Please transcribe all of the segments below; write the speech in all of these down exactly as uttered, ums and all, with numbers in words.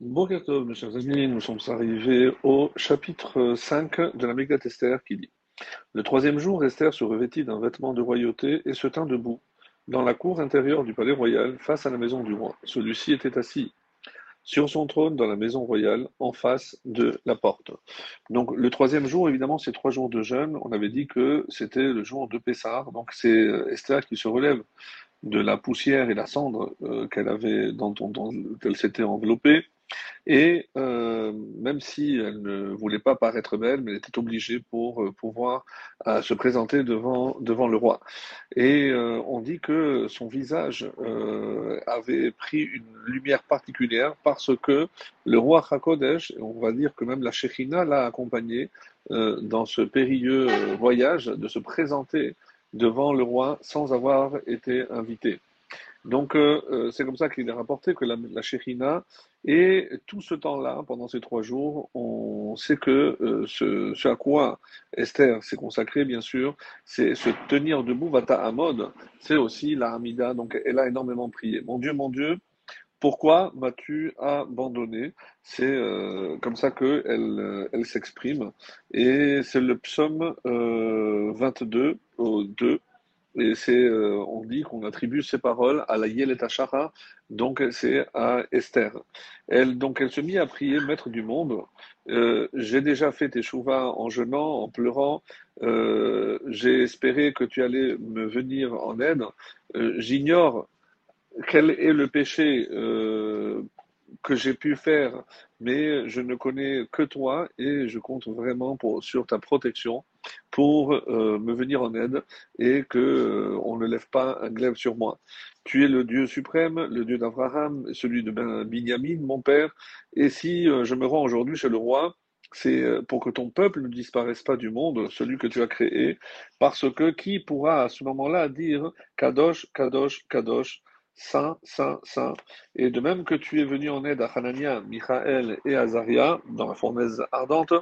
Bonjour à tous, mes chers amis, nous sommes arrivés au chapitre cinq de la Mégate Esther qui dit « Le troisième jour, Esther se revêtit d'un vêtement de royauté et se tint debout, dans la cour intérieure du palais royal, face à la maison du roi. Celui-ci était assis sur son trône dans la maison royale, en face de la porte. » Donc le troisième jour, évidemment, c'est trois jours de jeûne. On avait dit que c'était le jour de Pessar, donc c'est Esther qui se relève de la poussière et la cendre euh, qu'elle avait, dans, dans, dans, qu'elle s'était enveloppée. Et euh, même si elle ne voulait pas paraître belle, mais elle était obligée pour euh, pouvoir euh, se présenter devant, devant le roi. Et euh, on dit que son visage euh, avait pris une lumière particulière parce que le roi Chakodesh, on va dire que même la Shekhina l'a accompagné euh, dans ce périlleux voyage de se présenter devant le roi sans avoir été invité. Donc euh, c'est comme ça qu'il est rapporté que la, la Shekhina, et tout ce temps-là, pendant ces trois jours, on sait que euh, ce, ce à quoi Esther s'est consacrée, bien sûr, c'est se tenir debout, Vata Amode, c'est aussi la Hamida, donc elle a énormément prié. Mon Dieu, mon Dieu, pourquoi m'as-tu abandonné? C'est euh, comme ça qu'elle euh, elle s'exprime, et c'est le psaume euh, vingt-deux, au deux, et c'est, euh, on dit qu'on attribue ces paroles à la Yeleta Shara, donc c'est à Esther. Elle, donc elle se mit à prier, maître du monde, euh, j'ai déjà fait tes chouvas en jeûnant, en pleurant, euh, j'ai espéré que tu allais me venir en aide, euh, j'ignore quel est le péché euh, que j'ai pu faire, mais je ne connais que toi et je compte vraiment pour, sur ta protection pour euh, me venir en aide et qu'on euh, ne lève pas un glaive sur moi. Tu es le Dieu suprême, le Dieu d'Abraham, celui de Binyamin, mon père, et si euh, je me rends aujourd'hui chez le roi, c'est pour que ton peuple ne disparaisse pas du monde, celui que tu as créé, parce que qui pourra à ce moment-là dire « Kadosh, Kadosh, Kadosh » Saint, Saint, Saint. Et de même que tu es venu en aide à Hanania, Michaël et Azariah dans la fournaise ardente,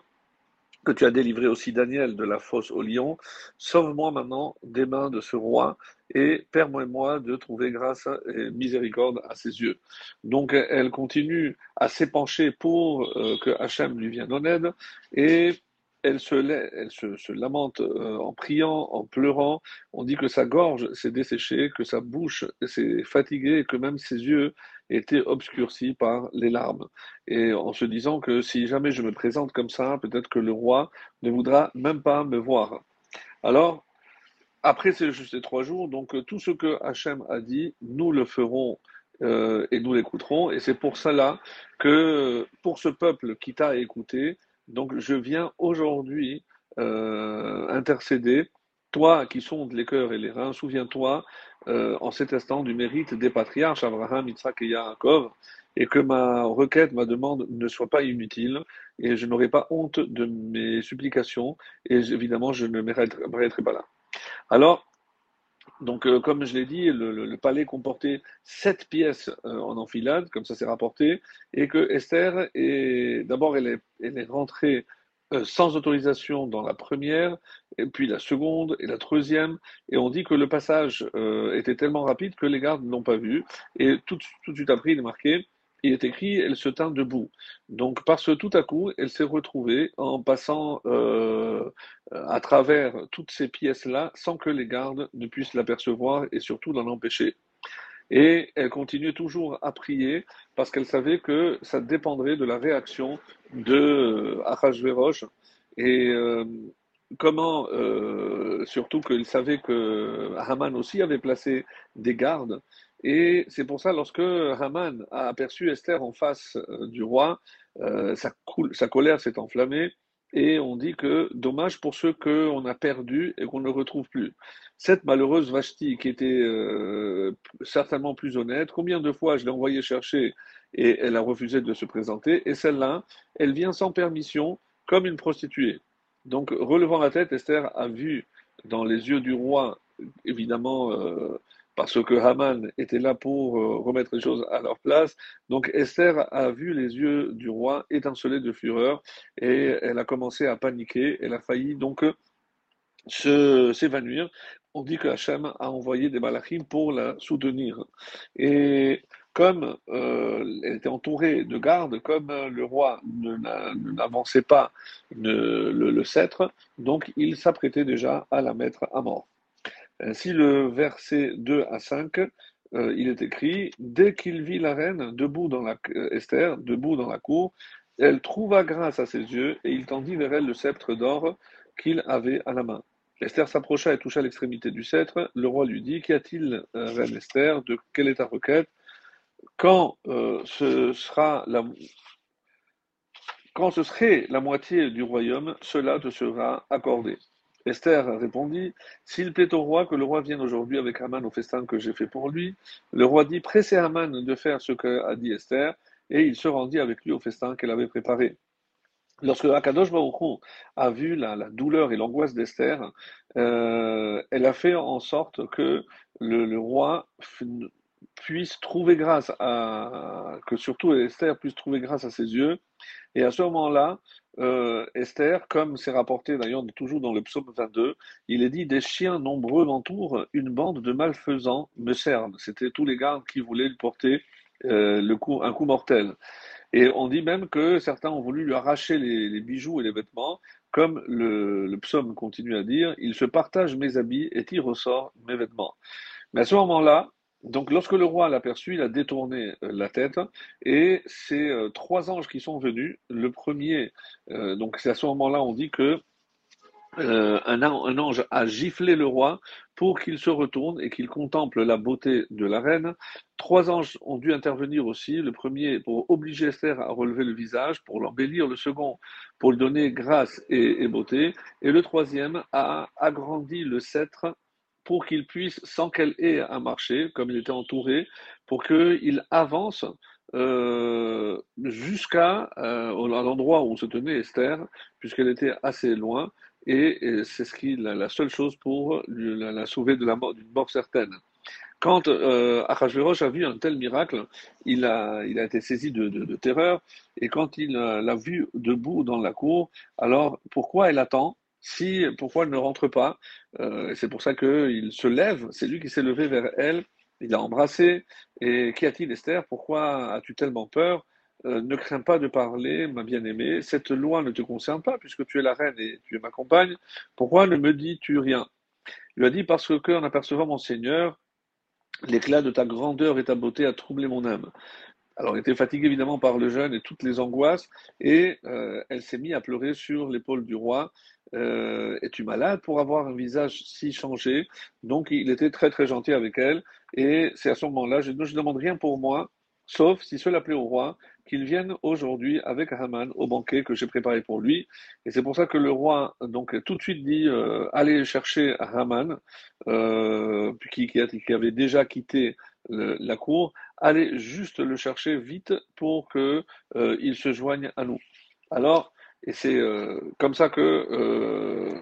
que tu as délivré aussi Daniel de la fosse au lion, sauve-moi maintenant des mains de ce roi et permets-moi de trouver grâce et miséricorde à ses yeux. Donc elle continue à s'épancher pour euh, que Hachem lui vienne en aide et Elle se, elle se, se lamente en priant, en pleurant. On dit que sa gorge s'est desséchée, que sa bouche s'est fatiguée, et que même ses yeux étaient obscurcis par les larmes. Et en se disant que si jamais je me présente comme ça, peut-être que le roi ne voudra même pas me voir. Alors, après ces, ces trois jours, donc tout ce que Hachem a dit, nous le ferons. Euh, et nous l'écouterons. Et c'est pour cela que pour ce peuple qui t'a écouté, donc je viens aujourd'hui euh, intercéder, toi qui sondes les cœurs et les reins, souviens-toi euh, en cet instant du mérite des patriarches Abraham, Yitzhak et Yaakov, et que ma requête, ma demande ne soit pas inutile, et je n'aurai pas honte de mes supplications, et évidemment je ne m'arrêterai pas là. Alors, donc euh, comme je l'ai dit, le, le, le palais comportait sept pièces euh, en enfilade, comme ça c'est rapporté, et que Esther, est, d'abord elle est, elle est rentrée euh, sans autorisation dans la première, et puis la seconde et la troisième, et on dit que le passage euh, était tellement rapide que les gardes ne l'ont pas vu, et tout, tout de suite après il est marqué, il est écrit, elle se tint debout. Donc parce que tout à coup, elle s'est retrouvée en passant euh, à travers toutes ces pièces-là, sans que les gardes ne puissent l'apercevoir et surtout l'en empêcher. Et elle continuait toujours à prier, parce qu'elle savait que ça dépendrait de la réaction de Achashverosh. Et euh, comment, euh, surtout qu'elle savait que Amman aussi avait placé des gardes. Et c'est pour ça, lorsque Amman a aperçu Esther en face euh, du roi, euh, sa, coul- sa colère s'est enflammée, et on dit que dommage pour ceux qu'on a perdus et qu'on ne retrouve plus. Cette malheureuse Vashti, qui était euh, certainement plus honnête, combien de fois je l'ai envoyée chercher et elle a refusé de se présenter, et celle-là, elle vient sans permission, comme une prostituée. Donc, relevant la tête, Esther a vu dans les yeux du roi, évidemment, euh, parce que Amman était là pour euh, remettre les choses à leur place. Donc Esther a vu les yeux du roi étinceler de fureur et elle a commencé à paniquer. Elle a failli donc se, s'évanouir. On dit que Hachem a envoyé des malachim pour la soutenir. Et comme euh, elle était entourée de gardes, comme euh, le roi n'avançait pas ne, le, le sceptre, donc il s'apprêtait déjà à la mettre à mort. Ainsi, le verset deux à cinq, euh, il est écrit « Dès qu'il vit la reine, debout dans la, euh, Esther, debout dans la cour, elle trouva grâce à ses yeux, et il tendit vers elle le sceptre d'or qu'il avait à la main. » Esther s'approcha et toucha l'extrémité du sceptre. Le roi lui dit « Qu'y a-t-il, euh, reine Esther? De quelle est ta requête? Quand, euh, ce sera la... Quand ce serait la moitié du royaume, cela te sera accordé. » Esther répondit « S'il plaît au roi que le roi vienne aujourd'hui avec Amman au festin que j'ai fait pour lui. » Le roi dit « Pressez Amman de faire ce qu'a dit Esther. » Et il se rendit avec lui au festin qu'elle avait préparé. Lorsque Akadosh Baruch Hou a vu la, la douleur et l'angoisse d'Esther, euh, elle a fait en sorte que le, le roi puisse trouver grâce à... que surtout Esther puisse trouver grâce à ses yeux. Et à ce moment-là, Euh, Esther, comme c'est rapporté d'ailleurs toujours dans le psaume vingt-deux, il est dit « Des chiens nombreux l'entourent, une bande de malfaisants me cerne. » C'était tous les gardes qui voulaient lui porter euh, le coup, un coup mortel. Et on dit même que certains ont voulu lui arracher les, les bijoux et les vêtements, comme le, le psaume continue à dire « Il se partage mes habits et tire au sort mes vêtements. » Mais à ce moment-là, donc lorsque le roi l'aperçut, il a détourné la tête, et c'est euh, trois anges qui sont venus. Le premier, euh, donc c'est à ce moment-là, on dit que euh, un, un ange a giflé le roi pour qu'il se retourne et qu'il contemple la beauté de la reine. Trois anges ont dû intervenir aussi, le premier pour obliger Esther à relever le visage, pour l'embellir, le second pour lui donner grâce et, et beauté, et le troisième a agrandi le sceptre pour qu'il puisse, sans qu'elle ait à marcher, comme il était entouré, pour qu'il avance euh, jusqu'à euh, l'endroit où se tenait Esther, puisqu'elle était assez loin, et, et c'est ce qui la, la seule chose pour lui, la, la sauver de la mort, d'une mort certaine. Quand euh, Achashverosh a vu un tel miracle, il a, il a été saisi de, de, de terreur, et quand il l'a vue debout dans la cour, alors pourquoi elle attend ? Si, pourquoi elle ne rentre pas? euh, C'est pour ça qu'il se lève, c'est lui qui s'est levé vers elle, il l'a embrassée. Et qu'y a-t-il, Esther? Pourquoi as-tu tellement peur? euh, Ne crains pas de parler, ma bien-aimée, cette loi ne te concerne pas, puisque tu es la reine et tu es ma compagne. Pourquoi ne me dis-tu rien? Il lui a dit, parce que, en apercevant mon Seigneur, l'éclat de ta grandeur et ta beauté a troublé mon âme. Alors, elle était fatiguée évidemment par le jeûne et toutes les angoisses, et euh, elle s'est mise à pleurer sur l'épaule du roi. Euh, « Es-tu malade pour avoir un visage si changé ?» Donc, il était très très gentil avec elle, et c'est à ce moment-là, je ne demande rien pour moi, sauf, si cela plaît au roi, qu'il vienne aujourd'hui avec Haman au banquet que j'ai préparé pour lui. Et c'est pour ça que le roi, donc, tout de suite dit euh, « Allez chercher Haman, euh, qui, qui, qui avait déjà quitté le, la cour, allez juste le chercher vite pour qu'il euh, se joigne à nous. » Alors, et c'est euh, comme ça que, euh,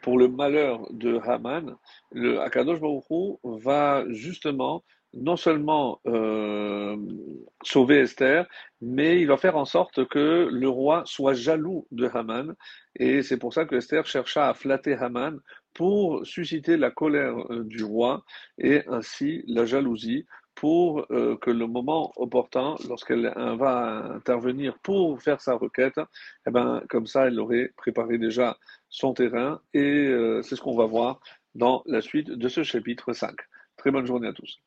pour le malheur de Haman, le Akadosh Baruch Hou va justement non seulement euh, sauver Esther, mais il va faire en sorte que le roi soit jaloux de Haman. Et c'est pour ça que Esther chercha à flatter Haman pour susciter la colère euh, du roi et ainsi la jalousie, pour euh, que le moment opportun, lorsqu'elle va intervenir pour faire sa requête, eh ben, comme ça, elle aurait préparé déjà son terrain. Et euh, c'est ce qu'on va voir dans la suite de ce chapitre cinq. Très bonne journée à tous.